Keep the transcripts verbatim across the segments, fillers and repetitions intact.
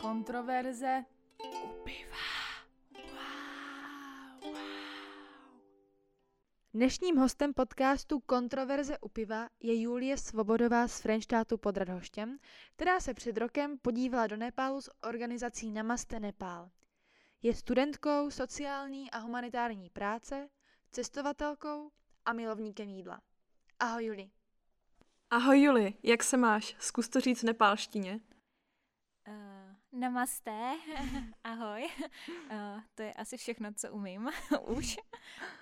Kontroverze u piva. Wow, wow. Dnešním hostem podcastu Kontroverze u piva je Julie Svobodová z Frenštátu pod Radhoštěm, která se před rokem podívala do Nepálu s organizací Namasté Nepál. Je studentkou sociální a humanitární práce, cestovatelkou a milovníkem jídla. Ahoj Juli. Ahoj Juli, jak se máš? Zkus to říct v nepálštině. Uh, namasté, ahoj. Uh, to je asi všechno, co umím už.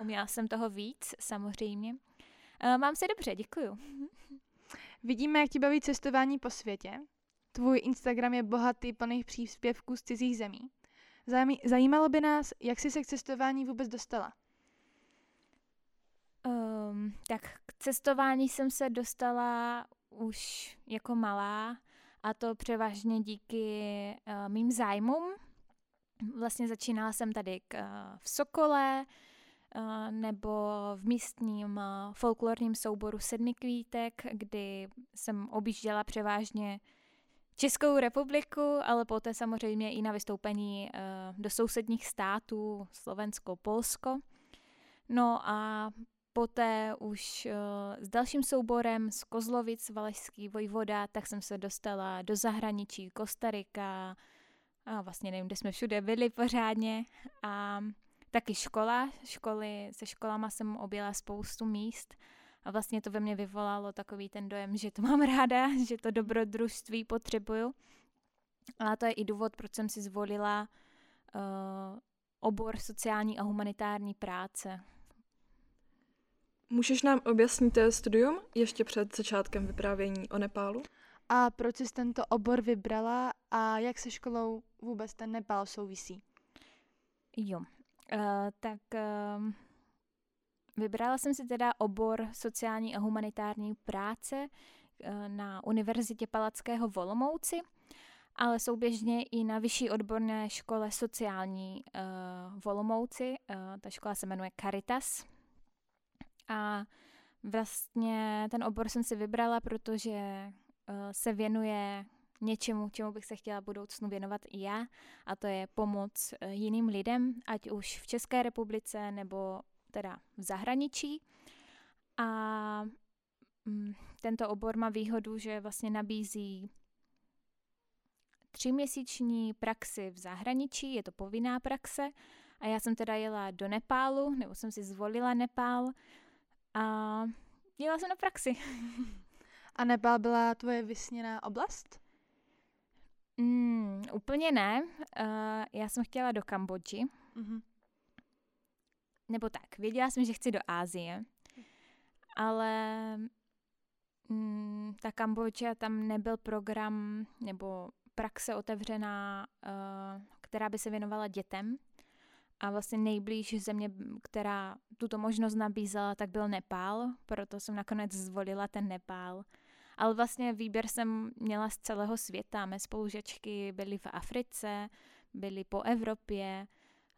Uměla jsem toho víc, samozřejmě. Uh, mám se dobře, děkuju. Vidíme, jak ti baví cestování po světě. Tvůj Instagram je bohatý plných příspěvků z cizích zemí. Zajímalo by nás, jak jsi se k cestování vůbec dostala? Um, tak k cestování jsem se dostala už jako malá a to převážně díky uh, mým zájmům. Vlastně začínala jsem tady k, uh, v Sokole uh, nebo v místním uh, folklorním souboru Sedmikvítek, kdy jsem objížděla převážně Českou republiku, ale poté samozřejmě i na vystoupení uh, do sousedních států, Slovensko, Polsko. No a poté už uh, s dalším souborem z Kozlovic, Valeský Vojvoda, tak jsem se dostala do zahraničí, Kostarika, a vlastně nevím, kde jsme všude byli pořádně. A taky škola, školy, se školama jsem objela spoustu míst. A vlastně to ve mně vyvolalo takový ten dojem, že to mám ráda, že to dobrodružství potřebuju. A to je i důvod, proč jsem si zvolila uh, obor sociální a humanitární práce. Můžeš nám objasnit to studium ještě před začátkem vyprávění o Nepálu? A proč jsi tento obor vybrala a jak se školou vůbec ten Nepál souvisí? Jo, uh, tak... Uh... Vybrala jsem si teda obor sociální a humanitární práce na Univerzitě Palackého v Olomouci, ale souběžně i na Vyšší odborné škole sociální v Olomouci. Ta škola se jmenuje Caritas. A vlastně ten obor jsem si vybrala, protože se věnuje něčemu, čemu bych se chtěla v budoucnu věnovat i já, a to je pomoc jiným lidem, ať už v České republice nebo teda v zahraničí. A tento obor má výhodu, že vlastně nabízí tříměsíční praxi v zahraničí, je to povinná praxe. A já jsem teda jela do Nepálu, nebo jsem si zvolila Nepál a jela jsem na praxi. A Nepál byla tvoje vysněná oblast? Mm, úplně ne. Uh, já jsem chtěla do Kambodži. Mhm. Nebo tak, věděla jsem, že chci do Ázie, ale mm, ta Kambodža, tam nebyl program nebo praxe otevřená, uh, která by se věnovala dětem. A vlastně nejblíž země, která tuto možnost nabízela, tak byl Nepál, proto jsem nakonec zvolila ten Nepál. Ale vlastně výběr jsem měla z celého světa. Mé spolužečky byly v Africe, byly po Evropě.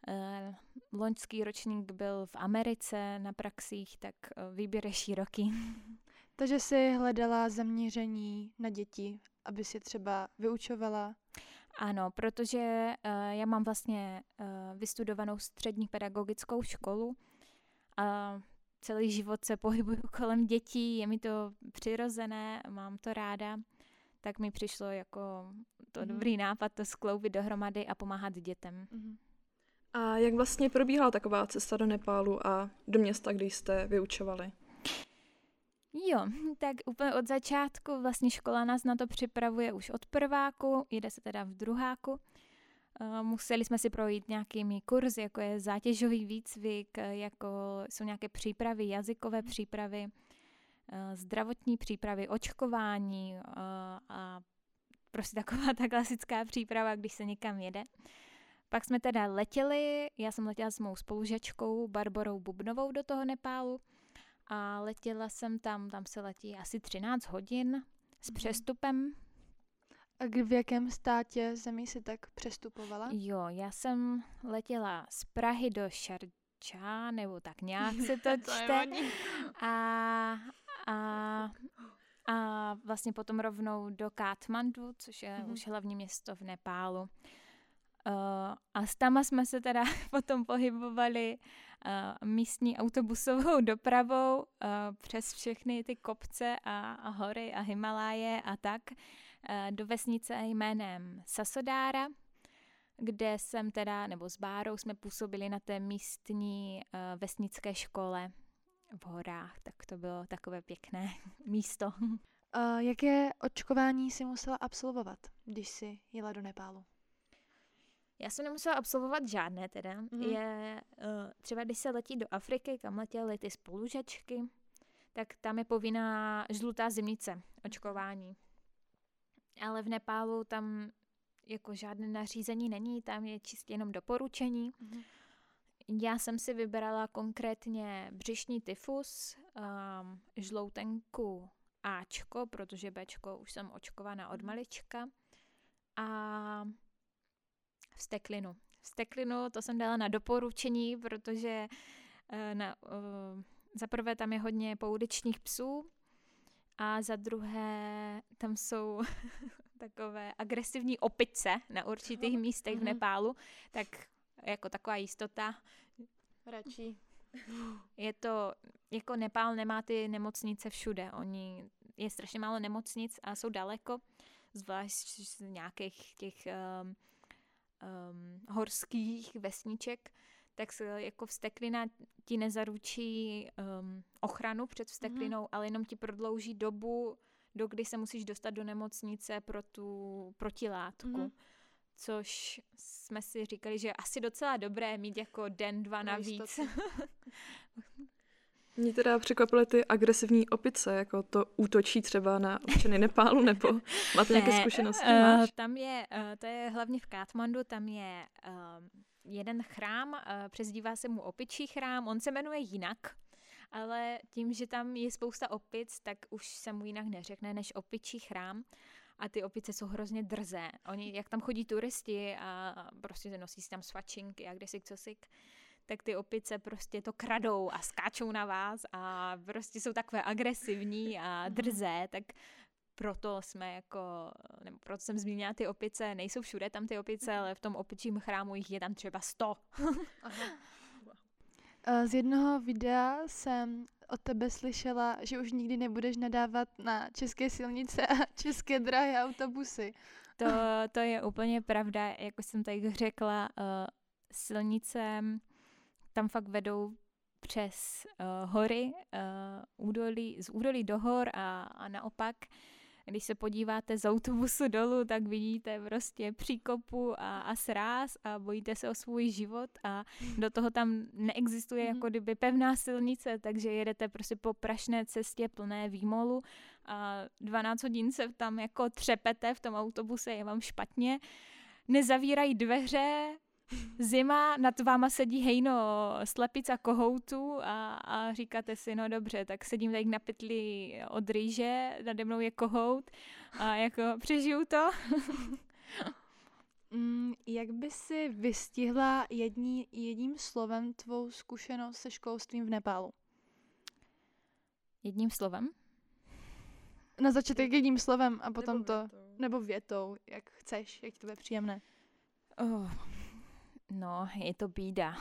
Uh, loňský ročník byl v Americe na praxích, tak uh, výběr je široký. Takže jsi hledala zaměření na děti, aby si třeba vyučovala? Ano, protože uh, já mám vlastně uh, vystudovanou střední pedagogickou školu a celý život se pohybuju kolem dětí, je mi to přirozené, mám to ráda, tak mi přišlo jako to mm. dobrý nápad to skloubit dohromady a pomáhat dětem. Mm. A jak vlastně probíhala taková cesta do Nepálu a do města, kde jste vyučovali? Jo, tak úplně od začátku vlastně škola nás na to připravuje už od prváku, jede se teda v druháku. Museli jsme si projít nějakými kurzy, jako je zátěžový výcvik, jako jsou nějaké přípravy, jazykové přípravy, zdravotní přípravy, očkování a prostě taková ta klasická příprava, když se někam jede. Pak jsme teda letěli, já jsem letěla s mou spolužačkou Barborou Bubnovou do toho Nepálu a letěla jsem tam, tam se letí asi třináct hodin s přestupem. A v jakém státě zemí si tak přestupovala? Jo, já jsem letěla z Prahy do Šarča, nebo tak nějak se to čte. A, a, a vlastně potom rovnou do Katmandu, což je mm-hmm. už hlavní město v Nepálu. Uh, a s tam jsme se teda potom pohybovali uh, místní autobusovou dopravou uh, přes všechny ty kopce a, a hory a Himaláje a tak uh, do vesnice jménem Sasodara, kde jsem teda, nebo s Bárou jsme působili na té místní uh, vesnické škole v horách, tak to bylo takové pěkné místo. Uh, jaké očkování si musela absolvovat, když jsi jela do Nepálu? Já jsem nemusela absolvovat žádné teda. Mm. Je, třeba když se letí do Afriky, kam letěly ty spolužačky, tak tam je povinná žlutá zimnice očkování. Ale v Nepálu tam jako žádné nařízení není, tam je čistě jenom doporučení. Mm. Já jsem si vybrala konkrétně břišní tyfus, um, žloutenku Ačko, protože Bčko už jsem očkovaná od malička. A Vzteklinu. Vzteklinu to jsem dala na doporučení, protože na, za prvé tam je hodně pouličních psů a za druhé tam jsou takové agresivní opice na určitých oh. místech mm-hmm. v Nepálu, tak jako taková jistota. Radši. Je to, jako Nepál nemá ty nemocnice všude, oni, je strašně málo nemocnic a jsou daleko, zvlášť z nějakých těch um, Um, horských vesniček, tak se jako vzteklina ti nezaručí um, ochranu před vzteklinou, mm. ale jenom ti prodlouží dobu, dokdy se musíš dostat do nemocnice pro tu protilátku. Mm. Což jsme si říkali, že je asi docela dobré mít jako den, dva navíc. Mě teda překvapily ty agresivní opice, jako to útočí třeba na občany Nepálu, nebo máte nějaké ne, zkušenosti? Uh, tam je, uh, to je hlavně v Katmandu, tam je uh, jeden chrám, uh, přezdívá se mu opičí chrám, on se jmenuje jinak, ale tím, že tam je spousta opic, tak už se mu jinak neřekne než opičí chrám. A ty opice jsou hrozně drzé. Oni, jak tam chodí turisti a prostě nosí si tam svačinky a kdesik cosik, tak ty opice prostě to kradou a skáčou na vás a prostě jsou takové agresivní a drzé, tak proto jsme jako, nebo proto jsem zmínila ty opice, nejsou všude tam ty opice, ale v tom opičím chrámu jich je tam třeba sto. Z jednoho videa jsem od tebe slyšela, že už nikdy nebudeš nadávat na české silnice a české drahy a autobusy. To, to je úplně pravda, jako jsem tady řekla, uh, silnice tam fakt vedou přes uh, hory, uh, údolí, z údolí do hor a, a naopak, když se podíváte z autobusu dolů, tak vidíte prostě příkopu a, a sráz a bojíte se o svůj život a do toho tam neexistuje mm-hmm. jako kdyby pevná silnice, takže jedete prostě po prašné cestě plné výmolu a dvanáct hodin se tam jako třepete v tom autobuse, je vám špatně, nezavírají dveře, zima, nad váma sedí hejno slepic a kohoutů a, a říkáte si, no dobře, tak sedím tady na pytli od rýže, nade mnou je kohout a jako přežiju to. mm, jak by si vystihla jední, jedním slovem tvou zkušenost se školstvím v Nepálu? Jedním slovem? Na začátek jedním slovem a potom nebo to, nebo větou, jak chceš, jak ti to bude příjemné. Oh. No, je to bída.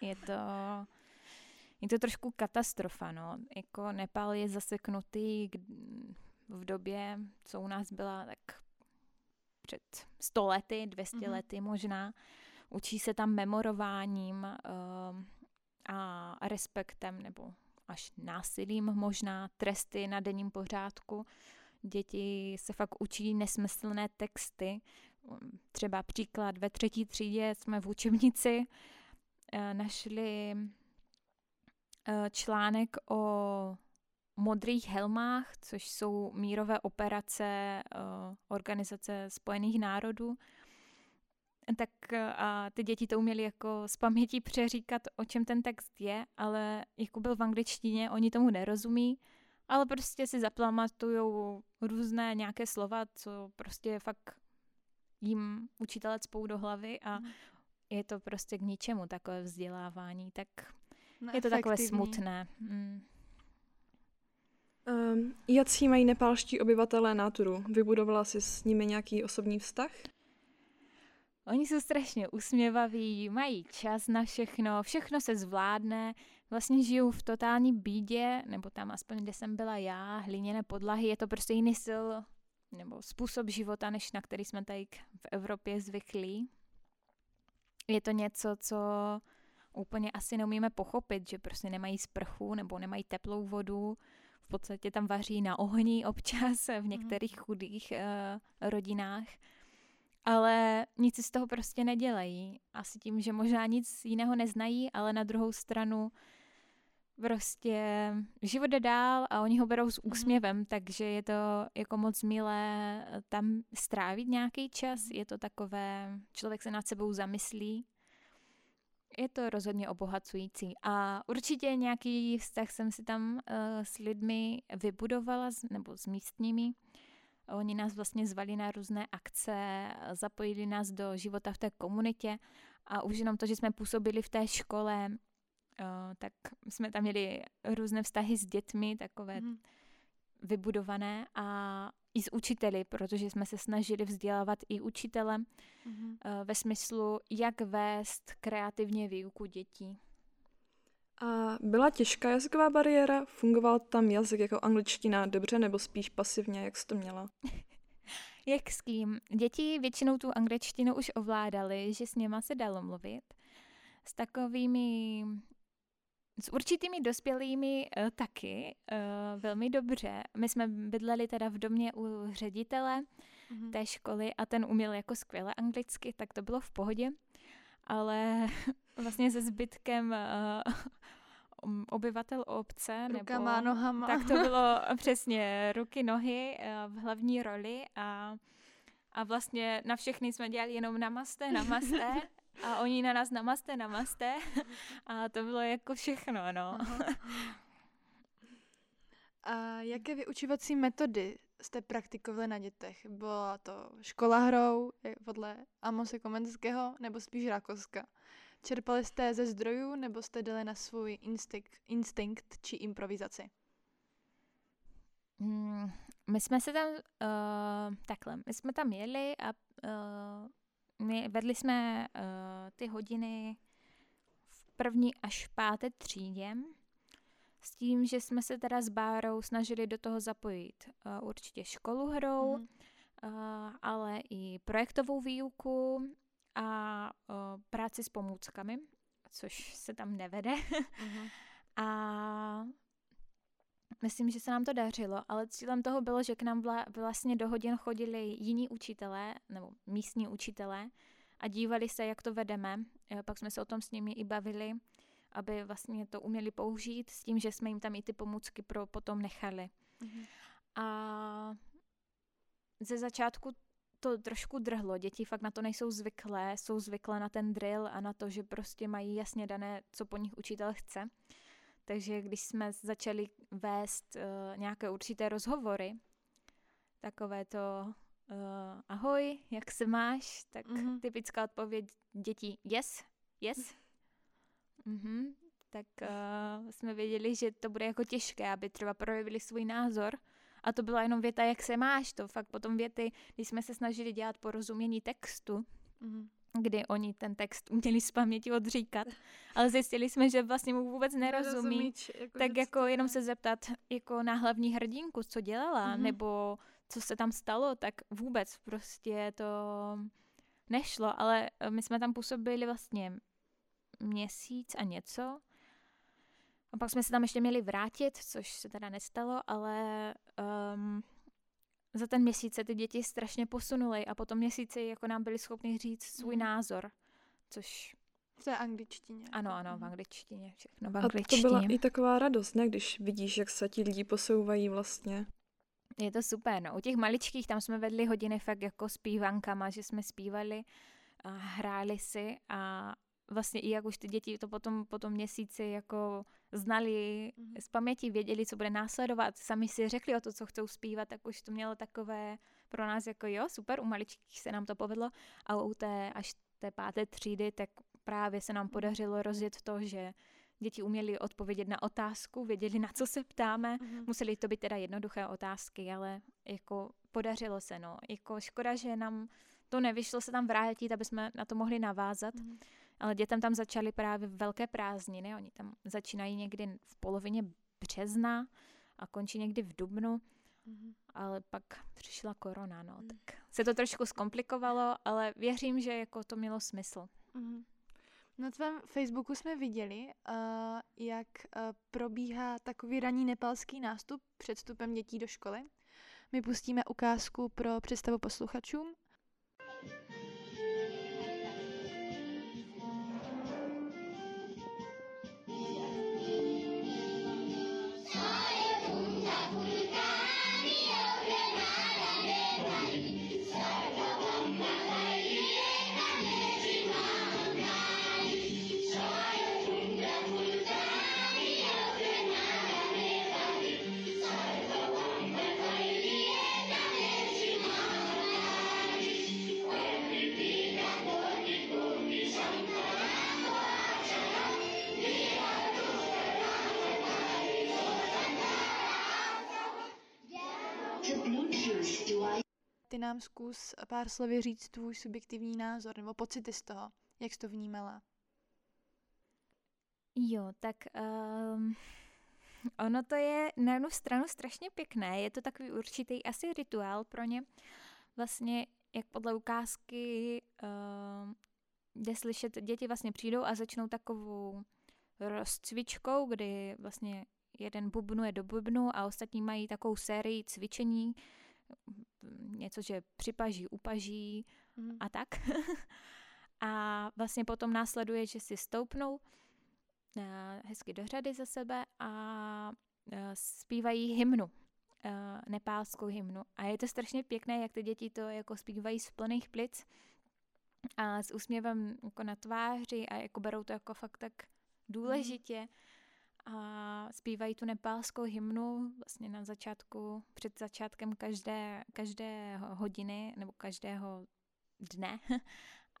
Je to, je to trošku katastrofa, no. Jako Nepál je zaseknutý v době, co u nás byla, tak před sto lety, dvě stě mm-hmm. lety možná. Učí se tam memorováním uh, a respektem, nebo až násilím možná, tresty na denním pořádku. Děti se fakt učí nesmyslné texty. Třeba příklad, ve třetí třídě jsme v učebnici našli článek o modrých helmách, což jsou mírové operace Organizace spojených národů. Tak a ty děti to uměly jako z paměti přeříkat, o čem ten text je, ale jako byl v angličtině, oni tomu nerozumí. Ale prostě si zapamatujou různé nějaké slova, co prostě fakt jim učitelé cpou do hlavy a mm. je to prostě k ničemu takové vzdělávání, tak no je to takové smutné. Mm. Um, jací mají nepálští obyvatelé náturu? Vybudovala jsi s nimi nějaký osobní vztah? Oni jsou strašně usměvaví, mají čas na všechno, všechno se zvládne, vlastně žijou v totální bídě, nebo tam aspoň, kde jsem byla já, hliněné podlahy, je to prostě jiný styl nebo způsob života, než na který jsme tady v Evropě zvyklí. Je to něco, co úplně asi neumíme pochopit, že prostě nemají sprchu nebo nemají teplou vodu, v podstatě tam vaří na ohni občas v některých chudých uh, rodinách. Ale nic z toho prostě nedělají. Asi tím, že možná nic jiného neznají, ale na druhou stranu prostě život jde dál a oni ho berou s úsměvem, takže je to jako moc milé tam strávit nějaký čas. Je to takové, člověk se nad sebou zamyslí. Je to rozhodně obohacující. A určitě nějaký vztah jsem si tam uh, s lidmi vybudovala, nebo s místními. Oni nás vlastně zvali na různé akce, zapojili nás do života v té komunitě a už jenom to, že jsme působili v té škole, tak jsme tam měli různé vztahy s dětmi, takové mm. vybudované a i s učiteli, protože jsme se snažili vzdělávat i učitele mm. ve smyslu, jak vést kreativně výuku dětí. A byla těžká jazyková bariéra? Fungoval tam jazyk jako angličtina dobře nebo spíš pasivně? Jak jsi to měla? Jak s kým? Děti většinou tu angličtinu už ovládaly, že s něma se dalo mluvit. S takovými, s určitými dospělými uh, taky uh, velmi dobře. My jsme bydleli teda v domě u ředitele mm-hmm. té školy a ten uměl jako skvěle anglicky, tak to bylo v pohodě. Ale vlastně se zbytkem uh, obyvatel obce. Rukama, nebo, nohama. Tak to bylo přesně ruky, nohy uh, v hlavní roli a, a vlastně na všechny jsme dělali jenom namaste, namaste a oni na nás namaste, namaste a to bylo jako všechno, no. A jaké vyučovací metody jste praktikovali na dětech? Byla to škola hrou podle Amose Komenského nebo spíš Rakouska? Čerpali jste ze zdrojů nebo jste dali na svůj instinkt, instinkt či improvizaci? Mm, my jsme se tam uh, takhle, my jsme tam jeli a uh, my vedli jsme uh, ty hodiny v první až páté třídě. S tím, že jsme se teda s Bárou snažili do toho zapojit uh, určitě školu hrou, mm. uh, ale i projektovou výuku a uh, práci s pomůckami, což se tam nevede. Mm. A myslím, že se nám to dařilo, ale cílem toho bylo, že k nám vla, vlastně do hodin chodili jiní učitelé, nebo místní učitelé a dívali se, jak to vedeme. Uh, pak jsme se o tom s nimi i bavili, aby vlastně to uměli použít s tím, že jsme jim tam i ty pomůcky pro potom nechali. Mm-hmm. A ze začátku to trošku drhlo. Děti fakt na to nejsou zvyklé, jsou zvyklé na ten drill a na to, že prostě mají jasně dané, co po nich učitel chce. Takže když jsme začali vést uh, nějaké určité rozhovory, takové to uh, ahoj, jak se máš, tak mm-hmm. typická odpověď dětí yes, yes, mm-hmm. Mm-hmm. Tak uh, jsme věděli, že to bude jako těžké, aby třeba projevili svůj názor. A to byla jenom věta, jak se máš. To fakt potom věty, když jsme se snažili dělat porozumění textu, mm-hmm. kdy oni ten text uměli z paměti odříkat, ale zjistili jsme, že vlastně mu vůbec nerozumí. Nerozumíč, jako tak jako to... jenom se zeptat jako na hlavní hrdinku, co dělala, mm-hmm. nebo co se tam stalo, tak vůbec prostě to nešlo. Ale my jsme tam působili vlastně měsíc a něco. A pak jsme se tam ještě měli vrátit, což se teda nestalo, ale um, za ten měsíc se ty děti strašně posunuly a po tom měsíci jako nám byli schopni říct svůj mm. názor, což... V té angličtině. Ano, ano, v angličtině. Všechno v angličtině. A to byla i taková radost, ne? Když vidíš, jak se ti lidi posouvají vlastně. Je to super, no. U těch maličkých tam jsme vedli hodiny fakt jako zpívankama, že jsme zpívali a hráli si a vlastně i jak už ty děti to potom po tom měsíci jako znali mm-hmm. z paměti, věděli, co bude následovat, sami si řekli o to, co chcou zpívat, tak už to mělo takové pro nás jako jo, super, u maličkých se nám to povedlo a u té až té páté třídy, tak právě se nám podařilo rozjet to, že Děti uměly odpovědět na otázku, věděli, na co se ptáme. Mm-hmm. Musely to být teda jednoduché otázky, ale jako podařilo se, no. Jako škoda, že nám to nevyšlo se tam vrátit, aby jsme na to mohli navázat. Mm-hmm. Ale dětem tam začaly právě velké prázdniny. Oni tam začínají někdy v polovině března a končí někdy v dubnu. Mm-hmm. Ale pak přišla korona, no. Mm-hmm. Tak se to trošku zkomplikovalo, ale věřím, že jako to mělo smysl. Mm-hmm. Na tvém Facebooku jsme viděli, uh, jak uh, probíhá takový ranní nepalský nástup před vstupem dětí do školy. My pustíme ukázku pro představu posluchačům. Ty nám zkus pár slovy říct tvůj subjektivní názor nebo pocity z toho, jak jsi to vnímala. Jo, tak um, ono to je na jednu stranu strašně pěkné, je to takový určitý asi rituál pro ně. Vlastně, jak podle ukázky, um, jde slyšet, děti vlastně přijdou a začnou takovou rozcvičkou, kdy vlastně jeden bubnuje do bubnu a ostatní mají takovou sérii cvičení, něco, že připaží, upaží mm. a tak. A vlastně potom následuje, že si stoupnou hezky do řady za sebe a zpívají hymnu, nepálskou hymnu. A je to strašně pěkné, jak ty děti to jako zpívají z plných plic a s úsměvem jako na tváři a jako berou to jako fakt tak důležitě. Mm. A zpívají tu nepálskou hymnu vlastně na začátku, před začátkem každé, každé hodiny nebo každého dne.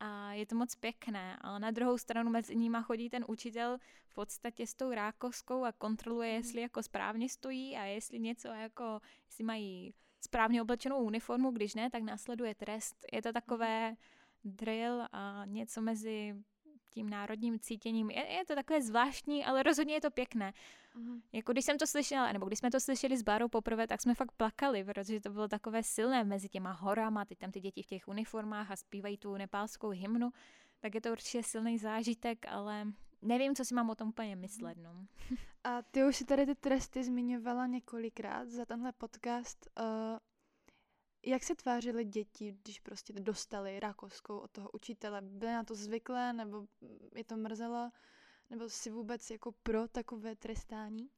A je to moc pěkné, ale na druhou stranu mezi nima chodí ten učitel v podstatě s tou rákoskou a kontroluje, jestli jako správně stojí a jestli něco jako, jestli mají správně oblečenou uniformu, když ne, tak následuje trest. Je to takové drill a něco mezi tím národním cítěním. Je, je to takové zvláštní, ale rozhodně je to pěkné. Uh-huh. Jako když jsem to slyšela, nebo když jsme to slyšeli s Barou poprvé, tak jsme fakt plakali, protože to bylo takové silné mezi těma horama, teď tam ty děti v těch uniformách a zpívají tu nepálskou hymnu, tak je to určitě silný zážitek, ale nevím, co si mám o tom úplně myslet. No. A ty už si tady ty tresty zmiňovala několikrát za tenhle podcast. Uh, Jak se tvářily děti, když prostě dostali rákoskou od toho učitele? Byly na to zvyklé, nebo je to mrzelo? Nebo jsi vůbec jako pro takové trestání?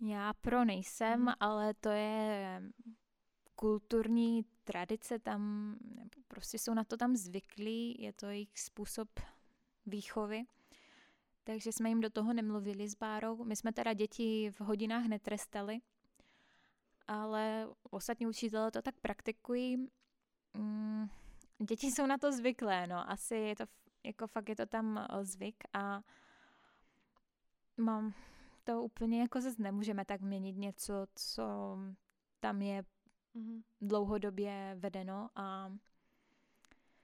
Já pro nejsem, hmm. ale to je kulturní tradice tam, nebo prostě jsou na to tam zvyklí, je to jejich způsob výchovy. Takže jsme jim do toho nemluvili s Bárou. My jsme teda děti v hodinách netrestali, ale ostatní učitelé to tak praktikují. Děti jsou na to zvyklé, no. Asi je to, jako fakt je to tam zvyk a mám to úplně, jako zase nemůžeme tak měnit něco, co tam je dlouhodobě vedeno a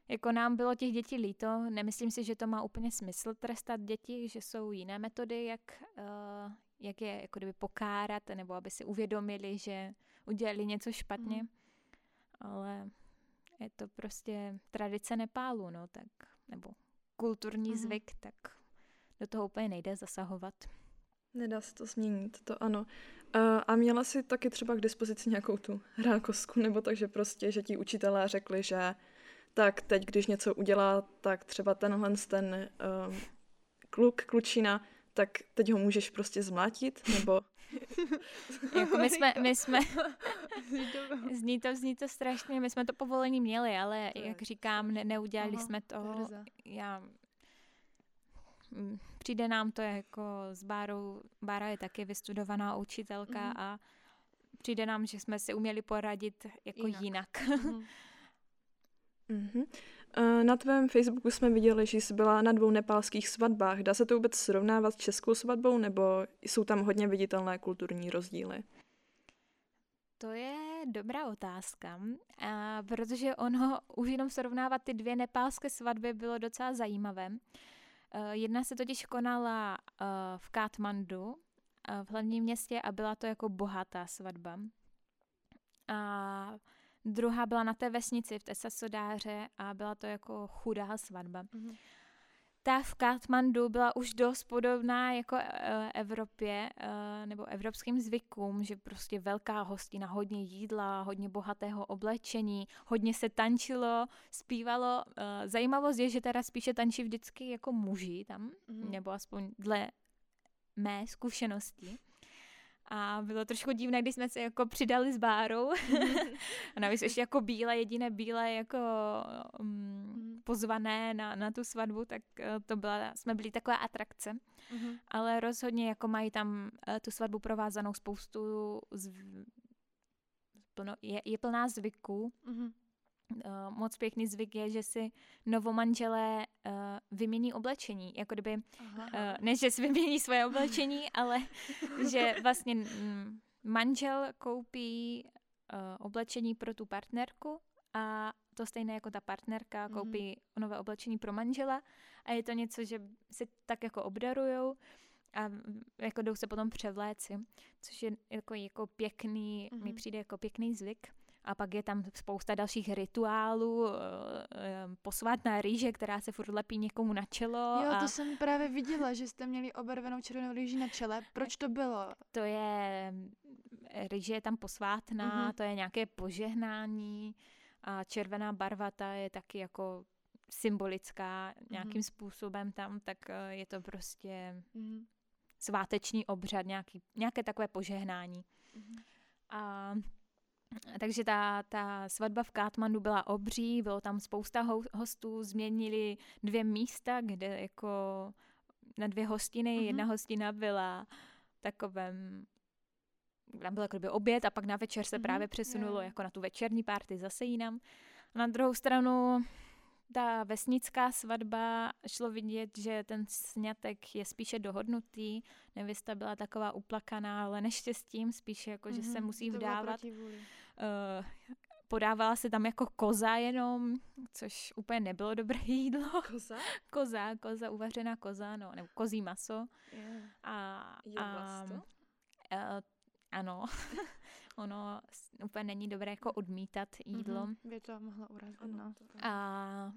jako nám bylo těch dětí líto. Nemyslím si, že to má úplně smysl trestat děti, že jsou jiné metody, jak... Uh, jak je jako kdyby pokárat, nebo aby si uvědomili, že udělali něco špatně. Mm. Ale je to prostě tradice Nepálu, no, tak, nebo kulturní mm. zvyk, tak do toho úplně nejde zasahovat. Nedá se to změnit, to ano. A, a měla jsi taky třeba k dispozici nějakou tu rákosku, nebo takže prostě, že ti učitelé řekli, že tak teď, když něco udělá, tak třeba tenhle ten um, kluk, klučina, tak teď ho můžeš prostě zmlátit, nebo... jako my jsme... My jsme zní, to, zní to strašně, my jsme to povolení měli, ale to jak říkám, ne, neudělali aha, jsme to. to já, přijde nám to jako s Bárou, Bára je taky vystudovaná učitelka mm. a přijde nám, že jsme si uměli poradit jako jinak. jinak. mm. Mm-hmm. Na tvém Facebooku jsme viděli, že jsi byla na dvou nepálských svatbách. Dá se to vůbec srovnávat s českou svatbou, nebo jsou tam hodně viditelné kulturní rozdíly? To je dobrá otázka, a protože ono už jenom srovnávat ty dvě nepálské svatby bylo docela zajímavé. Jedna se totiž konala v Katmandu, v hlavním městě, a byla to jako bohatá svatba. A druhá byla na té vesnici, v té Sasodáře, a byla to jako chudá svatba. Mm-hmm. Ta v Katmandu byla už dost podobná jako Evropě nebo evropským zvykům, že prostě velká hostina, hodně jídla, hodně bohatého oblečení, hodně se tančilo, zpívalo. Zajímavost je, že teda spíše tančí vždycky jako muži tam, mm-hmm. nebo aspoň dle mé zkušenosti. A bylo trošku divné, když jsme se jako přidali s Bárou. A navíc ještě jako bílé, jediné bílé jako um, pozvané na, na tu svatbu, tak to byla, jsme byli taková atrakce. Uh-huh. Ale rozhodně jako mají tam tu svatbu provázanou spoustu, zv... plno, je, je plná zvyků. Uh-huh. Moc pěkný zvyk je, že si novomanželé uh, vymění oblečení. Jako kdyby, uh, ne, že si vymění svoje oblečení, ale že vlastně mm, manžel koupí uh, oblečení pro tu partnerku a to stejné jako ta partnerka koupí mm-hmm. nové oblečení pro manžela a je to něco, že se tak jako obdarujou a jako jdou se potom převléci, což je jako, jako pěkný, mm-hmm. mi přijde jako pěkný zvyk. A pak je tam spousta dalších rituálů, posvátná rýže, která se furt lepí někomu na čelo. Jo, a... to jsem právě viděla, že jste měli obarvenou červenou rýži na čele. Proč to bylo? To je, rýže je tam posvátná, uh-huh. to je nějaké požehnání a červená barva, ta je taky jako symbolická nějakým uh-huh. způsobem tam, tak je to prostě uh-huh. sváteční obřad, nějaký, nějaké takové požehnání. Uh-huh. A... Takže ta, ta svatba v Katmandu byla obří, bylo tam spousta hostů, změnili dvě místa, kde jako na dvě hostiny, uh-huh. jedna hostina byla takovém, tam byl jakoby oběd a pak na večer se uh-huh. právě přesunulo yeah. jako na tu večerní party zase jinam. A na druhou stranu ta vesnická svatba, šlo vidět, že ten sňatek je spíše dohodnutý, nevěsta byla taková uplakaná, ale neštěstím, spíše jako, že mm-hmm, se musí vdávat. Uh, podávala se tam jako koza jenom, což úplně nebylo dobré jídlo. Koza? Koza, koza, uvařená koza, no, nebo kozí maso. Yeah. A, a, uh, ano, ono úplně není dobré jako odmítat jídlo. Mm-hmm, by to mohla urazit. Ano, to to... A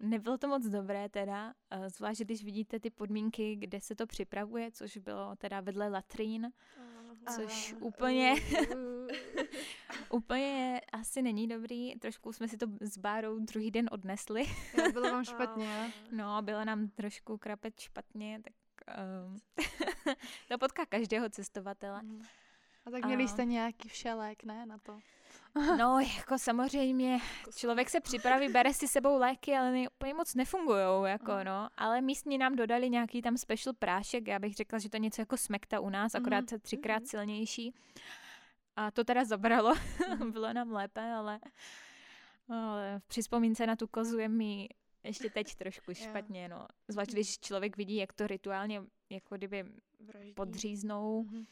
nebylo to moc dobré teda, zvlášť když vidíte ty podmínky, kde se to připravuje, což bylo teda vedle latrín, oh, což oh, úplně, oh. úplně asi není dobrý. Trošku jsme si to s Bárou druhý den odnesli. Jo, bylo vám špatně. No, bylo nám trošku krapet špatně, tak um, to potká každého cestovatele. Mm. A tak měli jste nějaký všelék, ne, na to? No, jako samozřejmě, člověk se připraví, bere si sebou léky, ale ne, úplně moc nefungujou, jako mm. no. Ale místní nám dodali nějaký tam special prášek, já bych řekla, že to je něco jako smekta u nás, akorát mm. třikrát mm. silnější. A to teda zabralo, mm. bylo nám lépe, ale, ale v přizpomínce na tu kozu je mi ještě teď trošku špatně, no. Zvlášť, když člověk vidí, jak to rituálně, jako kdyby podříznou, mm.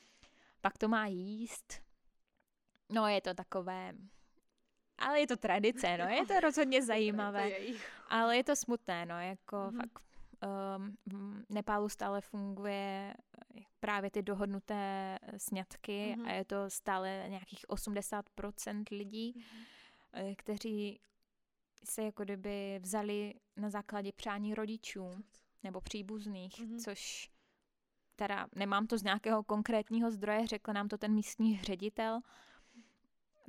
pak to má jíst. No, je to takové... Ale je to tradice, no. Je to rozhodně zajímavé. Ale je to smutné, no. Jako mm-hmm. fakt um, v Nepálu stále funguje právě ty dohodnuté sňatky mm-hmm. a je to stále nějakých osmdesát procent lidí, mm-hmm. kteří se jako kdyby vzali na základě přání rodičů nebo příbuzných, mm-hmm. což... Teda nemám to z nějakého konkrétního zdroje, řekl nám to ten místní ředitel,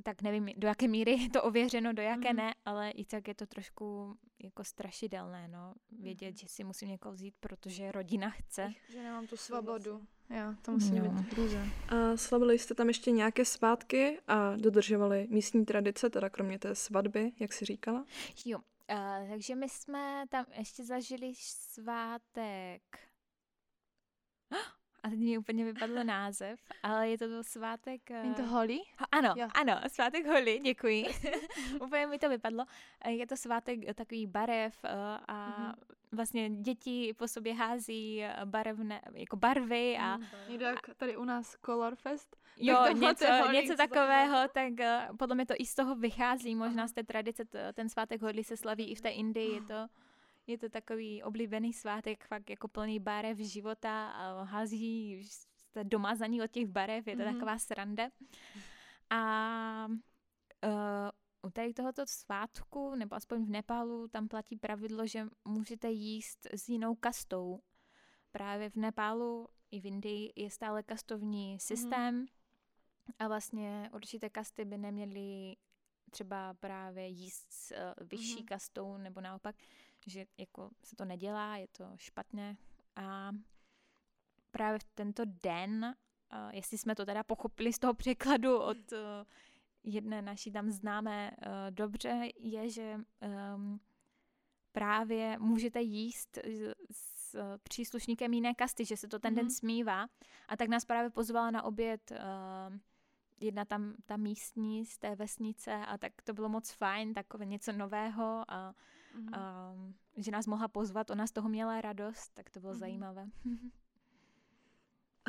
tak nevím, do jaké míry je to ověřeno, do jaké mm. ne, ale i tak je to trošku jako strašidelné, no, vědět, mm. že si musím někoho vzít, protože rodina chce. Že nemám tu svobodu. Jo, to musí no. být druze. A slavili jste tam ještě nějaké svátky a dodržovali místní tradice, teda kromě té svatby, jak jsi říkala? Jo, uh, takže my jsme tam ještě zažili svátek a teď mi úplně vypadl název, ale je to byl svátek... Je to Holi? Ho, ano, jo. ano, svátek Holi, děkuji. Úplně mi to vypadlo. Je to svátek takový barev a mm-hmm. vlastně děti po sobě hází barevné, jako barvy a... Někdo jak tady u nás Color Fest. Jo, něco, něco takového, tak podle mě to i z toho vychází. Možná z té tradice ten svátek Holi se slaví i v té Indii, je to... Je to takový oblíbený svátek, fakt jako plný barev života a hází domázaní od těch barev, je to mm-hmm. taková sranda. A uh, u tady tohoto svátku, nebo aspoň v Nepálu, tam platí pravidlo, že můžete jíst s jinou kastou. Právě v Nepálu i v Indii je stále kastovní systém mm-hmm. a vlastně určité kasty by neměly třeba právě jíst s uh, vyšší mm-hmm. kastou nebo naopak, že jako se to nedělá, je to špatně. A právě v tento den, uh, jestli jsme to teda pochopili z toho překladu od uh, jedné naší tam známé uh, dobře, je, že um, právě můžete jíst s, s příslušníkem jiné kasty, že se to ten mm-hmm. den smívá. A tak nás právě pozvala na oběd uh, jedna tam ta místní z té vesnice a tak to bylo moc fajn, takové něco nového a mm-hmm. a že nás mohla pozvat, ona z toho měla radost, tak to bylo mm-hmm. zajímavé.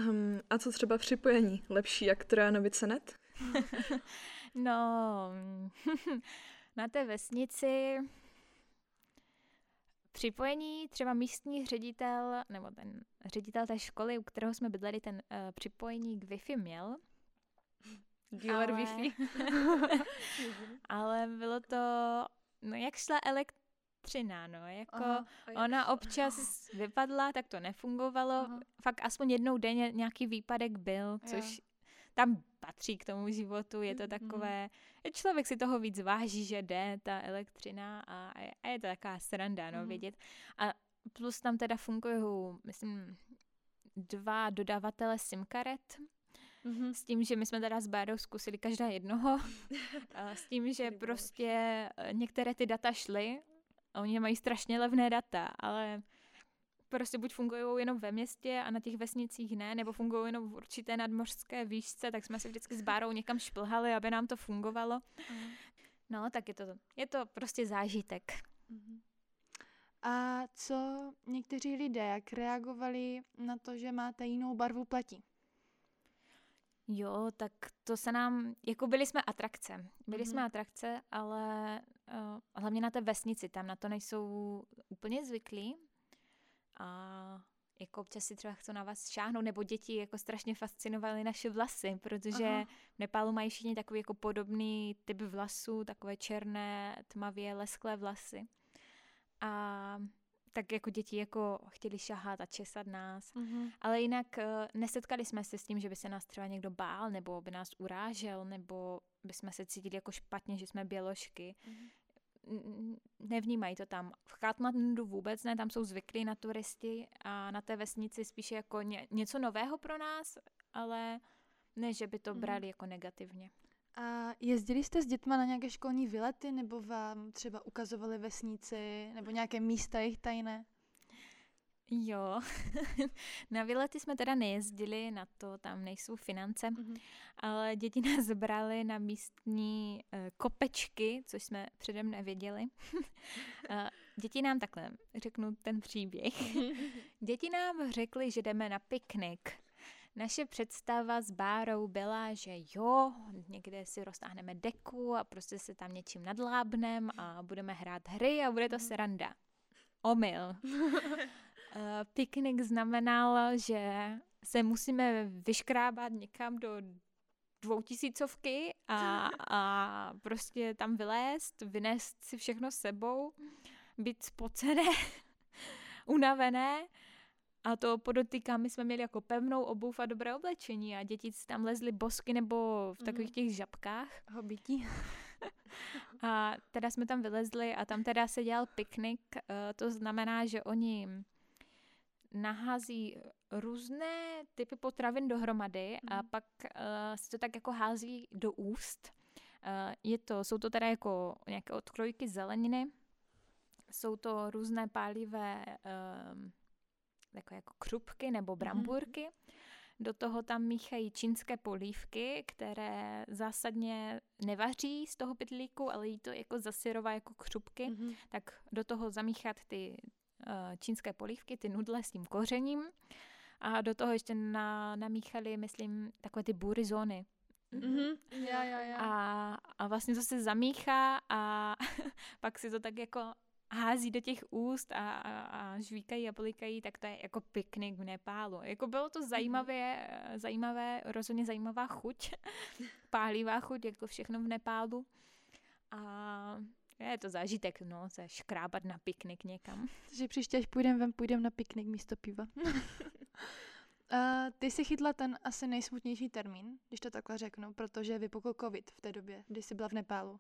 Um, a co třeba připojení? Lepší jak trojanovice net? No, na té vesnici připojení třeba místní ředitel, nebo ten ředitel té školy, u kterého jsme bydleli, ten uh, připojení k Wi-Fi měl. Dealer ale... Wi-Fi. Ale bylo to, no jak šla elektronika, Třina, no, jako aha, ona občas vypadla, tak to nefungovalo. Aha. Fakt aspoň jednou denně nějaký výpadek byl, což jo. tam patří k tomu životu, je to takové, mm. člověk si toho víc váží, že jde ta elektřina a je, a je to taková sranda, no, mm. vědět. A plus tam teda fungují, myslím, dva dodavatele simkaret, mm-hmm. s tím, že my jsme teda s Bárou zkusili každá jednoho, s tím, že prostě některé ty data šly, a oni mají strašně levné data, ale prostě buď fungují jenom ve městě a na těch vesnicích ne, nebo fungují jenom v určité nadmořské výšce, tak jsme se vždycky s Bárou někam šplhali, aby nám to fungovalo. Mm. No, tak je to, je to prostě zážitek. Mm. A co někteří lidé, jak reagovali na to, že máte jinou barvu pleti? Jo, tak to se nám, jako byli jsme atrakce, byli mm-hmm. jsme atrakce, ale uh, hlavně na té vesnici, tam na to nejsou úplně zvyklí a jako občas si třeba chcou na vás šáhnout, nebo děti jako strašně fascinovaly naše vlasy, protože aha. v Nepálu mají všichni takový jako podobný typ vlasů, takové černé, tmavě, lesklé vlasy a... tak jako děti jako chtěli šahat a česat nás. Mm-hmm. Ale jinak uh, nesetkali jsme se s tím, že by se nás třeba někdo bál, nebo by nás urážel, nebo by jsme se cítili jako špatně, že jsme běložky. Mm-hmm. Nevnímají to tam. V Katmandu vůbec ne, tam jsou zvyklí na turisty a na té vesnici spíše jako ně, něco nového pro nás, ale ne, že by to mm-hmm. brali jako negativně. A jezdili jste s dětma na nějaké školní výlety, nebo vám třeba ukazovali vesnici, nebo nějaké místa jejich tajné? Jo, na výlety jsme teda nejezdili, na to tam nejsou finance, mm-hmm. ale děti nás brali na místní e, kopečky, což jsme předem nevěděli. e, děti nám takhle, řeknu ten příběh, děti nám řekly, že jdeme na piknik. Naše představa s Bárou byla, že jo, někde si roztáhneme deku a prostě se tam něčím nadlábnem a budeme hrát hry a bude to sranda. Omyl. Piknik znamenal, že se musíme vyškrábat někam do dvoutisícovky a, a prostě tam vylézt, vynést si všechno sebou, být spocené, unavené. A to podotýkám, my jsme měli jako pevnou obuv a dobré oblečení a děti tam lezly bosky nebo v takových těch žabkách. Hobití. A teda jsme tam vylezli a tam teda se dělal piknik. To znamená, že oni nahází různé typy potravin dohromady a pak si to tak jako hází do úst. Je to, jsou to teda jako nějaké odkrojky zeleniny, jsou to různé pálivé takové jako křupky nebo bramburky. Mm-hmm. Do toho tam míchají čínské polívky, které zásadně nevaří z toho pytlíku, ale jí to jako zasyrová jako křupky. Mm-hmm. Tak do toho zamíchat ty uh, čínské polívky, ty nudle s tím kořením. A do toho ještě na, namíchali, myslím, takové ty burizony. Mm-hmm. Ja, ja, ja. A, a vlastně to se zamíchá a pak si to tak jako hází do těch úst a, a, a žvíkají a polikají, tak to je jako piknik v Nepálu. Jako bylo to zajímavé, zajímavé, rozhodně zajímavá chuť, pálivá chuť, jako všechno v Nepálu. A je to zážitek, no, se škrábat na piknik někam. Takže příště, až půjdem ven, půjdem na piknik místo piva. Uh, ty jsi chytla ten asi nejsmutnější termín, když to takhle řeknu, protože vypukl covid v té době, kdy jsi byla v Nepálu. Uh,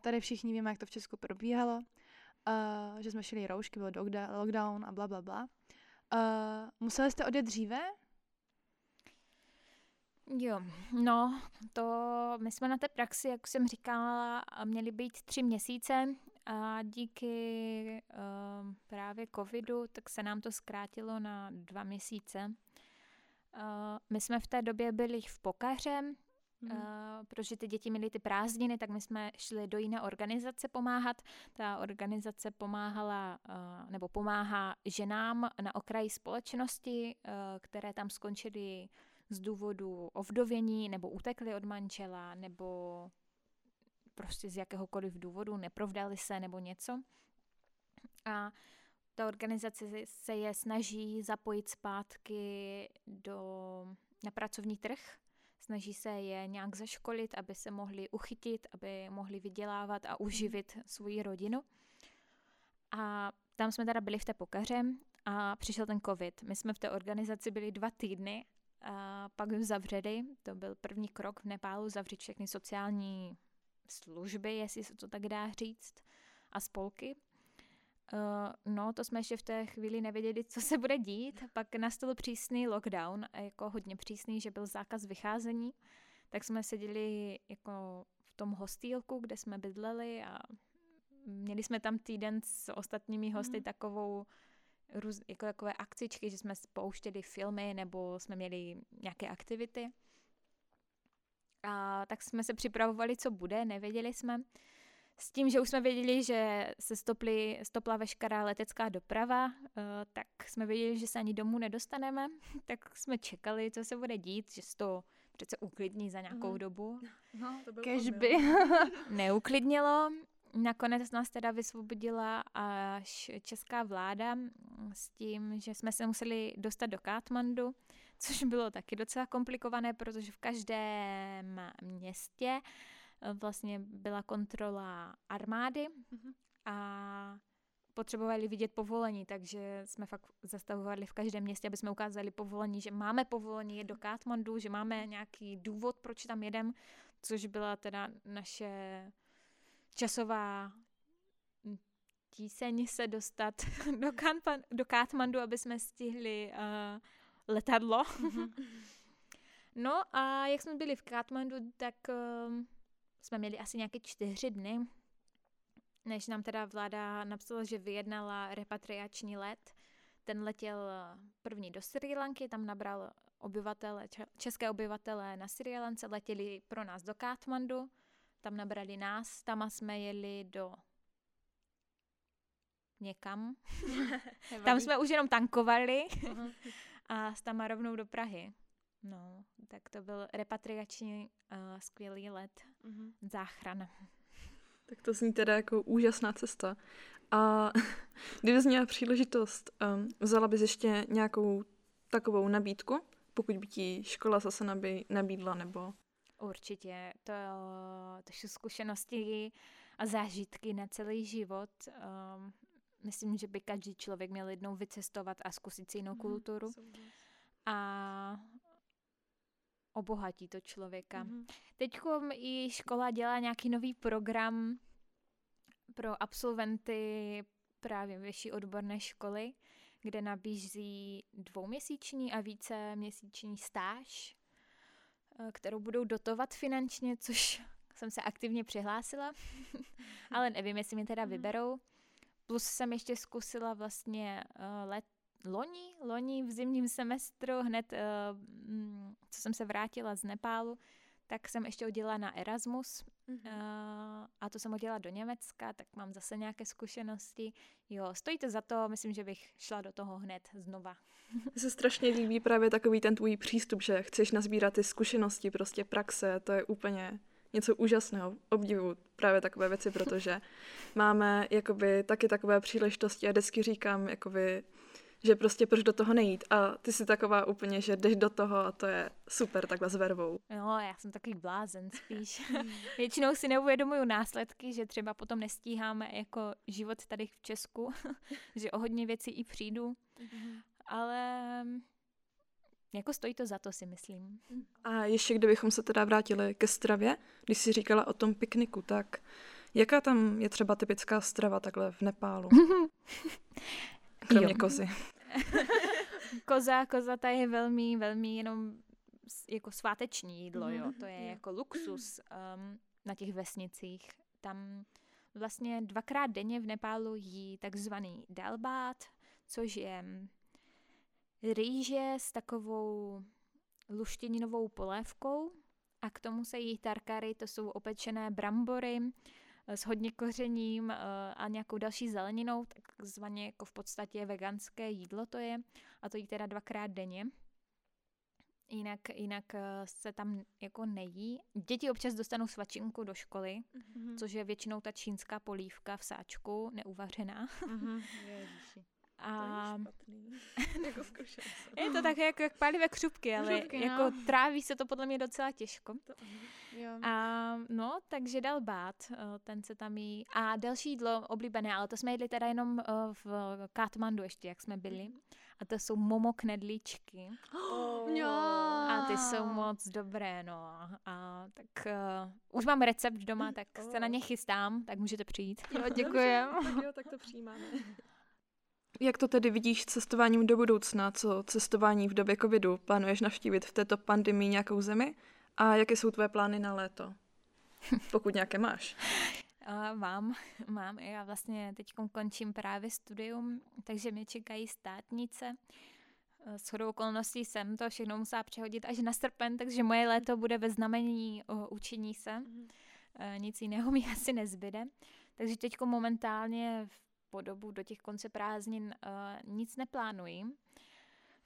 tady všichni víme, jak to v Česku probíhalo, uh, že jsme šili roušky, byl lockdown a bla, bla, bla. Uh, museli jste odjet dříve? Jo, no, to my jsme na té praxi, jak jsem říkala, měli být tři měsíce a díky uh, právě covidu, tak se nám to zkrátilo na dva měsíce. Uh, my jsme v té době byli v Pokaře, mm. uh, protože ty děti měly ty prázdniny, tak my jsme šli do jiné organizace pomáhat. Ta organizace pomáhala, uh, nebo pomáhá ženám na okraji společnosti, uh, které tam skončily z důvodu ovdovění, nebo utekly od manžela, nebo prostě z jakéhokoliv důvodu, neprovdali se nebo něco. A ta organizace se je snaží zapojit zpátky do, na pracovní trh, snaží se je nějak zaškolit, aby se mohli uchytit, aby mohli vydělávat a uživit svoji rodinu. A tam jsme teda byli v té Pokaře a přišel ten covid. My jsme v té organizaci byli dva týdny a pak jim zavřeli. To byl první krok v Nepálu, zavřít všechny sociální služby, jestli se to tak dá říct, a spolky. Uh, no, to jsme ještě v té chvíli nevěděli, co se bude dít. Pak nastal přísný lockdown, jako hodně přísný, že byl zákaz vycházení. Tak jsme seděli jako v tom hostýlku, kde jsme bydleli a měli jsme tam týden s ostatními hosty mm. takovou růz, jako takové akcičky, že jsme spouštěli filmy nebo jsme měli nějaké aktivity. A tak jsme se připravovali, co bude, nevěděli jsme. S tím, že už jsme věděli, že se stopli, stopla veškerá letecká doprava, tak jsme věděli, že se ani domů nedostaneme, tak jsme čekali, co se bude dít, že se to přece uklidní za nějakou mm. dobu. No, to Kež by neuklidnilo. Nakonec nás teda vysvobodila až česká vláda s tím, že jsme se museli dostat do Katmandu, což bylo taky docela komplikované, protože v každém městě vlastně byla kontrola armády a potřebovali vidět povolení, takže jsme fakt zastavovali v každém městě, aby jsme ukázali povolení, že máme povolení do Katmandu, že máme nějaký důvod, proč tam jedem, což byla teda naše časová tíseň se dostat do, Kanpan, do Katmandu, aby jsme stihli uh, letadlo. Mm-hmm. No a jak jsme byli v Katmandu, tak uh, jsme měli asi nějaké čtyři dny, než nám teda vláda napsala, že vyjednala repatriační let. Ten letěl první do Srí Lanky, tam nabral obyvatele, české obyvatele na Srí Lance, letěli pro nás do Katmandu. Tam nabrali nás, tam a jsme jeli do někam. Tam jsme už jenom tankovali a tam a rovnou do Prahy. No, tak to byl repatriační uh, skvělý let, uh-huh. záchrana. Tak to zní teda jako úžasná cesta. A kdyby jsi měla příležitost, um, vzala bys ještě nějakou takovou nabídku, pokud by ti škola zase nabí, nabídla nebo... Určitě, to, to jsou zkušenosti a zážitky na celý život. Um, myslím, že by každý člověk měl jednou vycestovat a zkusit si jinou mm, kulturu. Soudě. A obohatí to člověka. Mm. Teďko i škola dělá nějaký nový program pro absolventy právě vyšší odborné školy, kde nabízí dvouměsíční a více měsíční stáž, kterou budou dotovat finančně, což jsem se aktivně přihlásila, ale nevím, jestli mě teda vyberou. Plus jsem ještě zkusila vlastně let, loni, loni v zimním semestru, hned, co jsem se vrátila z Nepálu, tak jsem ještě udělala na Erasmus mm-hmm. a to jsem udělala do Německa, tak mám zase nějaké zkušenosti. Jo, stojí to za to, myslím, že bych šla do toho hned znova. Mně se strašně líbí právě takový ten tvůj přístup, že chceš nazbírat ty zkušenosti, prostě praxe, to je úplně něco úžasného, obdivu právě takové věci, protože máme jakoby taky takové příležitosti a vždycky říkám, jakoby, že prostě proč do toho nejít a ty jsi taková úplně, že jdeš do toho a to je super takhle s vervou. No, já jsem takový blázen spíš. Většinou si neuvědomuju následky, že třeba potom nestíháme jako život tady v Česku, že o hodně věcí i přijdu, mm-hmm. ale jako stojí to za to, si myslím. A ještě kdybychom se teda vrátili ke stravě, když jsi říkala o tom pikniku, tak jaká tam je třeba typická strava takhle v Nepálu? Kromě jo. kozy. koza, koza, ta je velmi, velmi jenom jako sváteční jídlo, jo. To je jako luxus um, na těch vesnicích. Tam vlastně dvakrát denně v Nepálu jí takzvaný dalbát, což je rýže s takovou luštěninovou polévkou a k tomu se jí tarkary, to jsou opečené brambory s hodně kořením a nějakou další zeleninou, takzvaně jako v podstatě veganské jídlo to je a to jí teda dvakrát denně. Jinak, jinak se tam jako nejí. Děti občas dostanou svačinku do školy, mm-hmm. což je většinou ta čínská polívka v sáčku, neuvařená. Mm-hmm. A to je, je to tak jak, jak pálivé křupky, ale křupky, jako no. Tráví se to podle mě docela těžko. To, jo. A no, takže dalbát, ten se tam jí. A další jídlo oblíbené, ale to jsme jedli teda jenom v Katmandu ještě, jak jsme byli. A to jsou momo knedlíčky. Oh. No. A ty jsou moc dobré, no. A tak uh, už mám recept doma, tak oh. se na ně chystám, tak můžete přijít. Jo, děkujem. Tak jo, tak to přijímáme. Jak to tedy vidíš s cestováním do budoucna, co cestování v době covidu? Plánuješ navštívit v této pandemii nějakou zemi? A jaké jsou tvoje plány na léto? Pokud nějaké máš. Uh, mám, mám. Já vlastně teď končím právě studium, takže mě čekají státnice. Shodou okolností jsem to všechno musela přehodit až na srpen, takže moje léto bude ve znamení uh, učení se. Uh, nic jiného mi asi nezbyde. Takže teď momentálně v po dobu do těch konce prázdnin uh, nic neplánuji,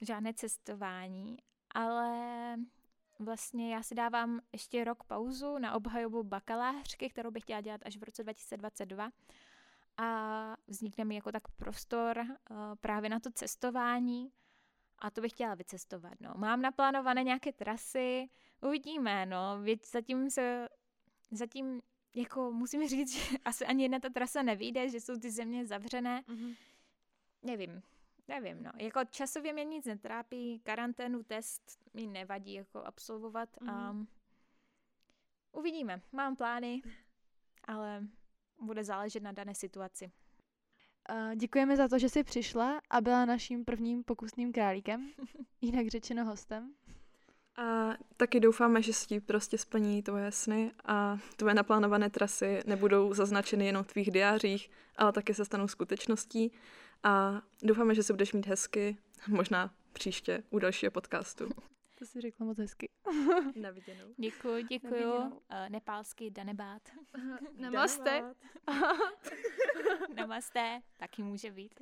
žádné cestování, ale vlastně já si dávám ještě rok pauzu na obhajobu bakalářky, kterou bych chtěla dělat až v roce dva tisíce dvacet dva a vznikne mi jako tak prostor uh, právě na to cestování a to bych chtěla vycestovat. No. Mám naplánované nějaké trasy, uvidíme, no, zatím se, zatím jako musím říct, že asi ani jedna ta trasa nevyjde, že jsou ty země zavřené. Mm-hmm. Nevím, nevím, no. Jako časově mě nic netrápí, karanténu, test mi nevadí jako absolvovat. Mm-hmm. A uvidíme, mám plány, ale bude záležet na dané situaci. Děkujeme za to, že jsi přišla a byla naším prvním pokusným králíkem, jinak řečeno hostem. A taky doufáme, že si ti prostě splní tvoje sny a tvoje naplánované trasy nebudou zaznačeny jenom v tvých diářích, ale taky se stanou skutečností a doufáme, že se budeš mít hezky, možná příště u dalšího podcastu. To jsi řekla moc hezky. Na viděnou. Děkuju, děkuju. Uh, nepálsky danebát. Namaste. Namaste. Taky může být.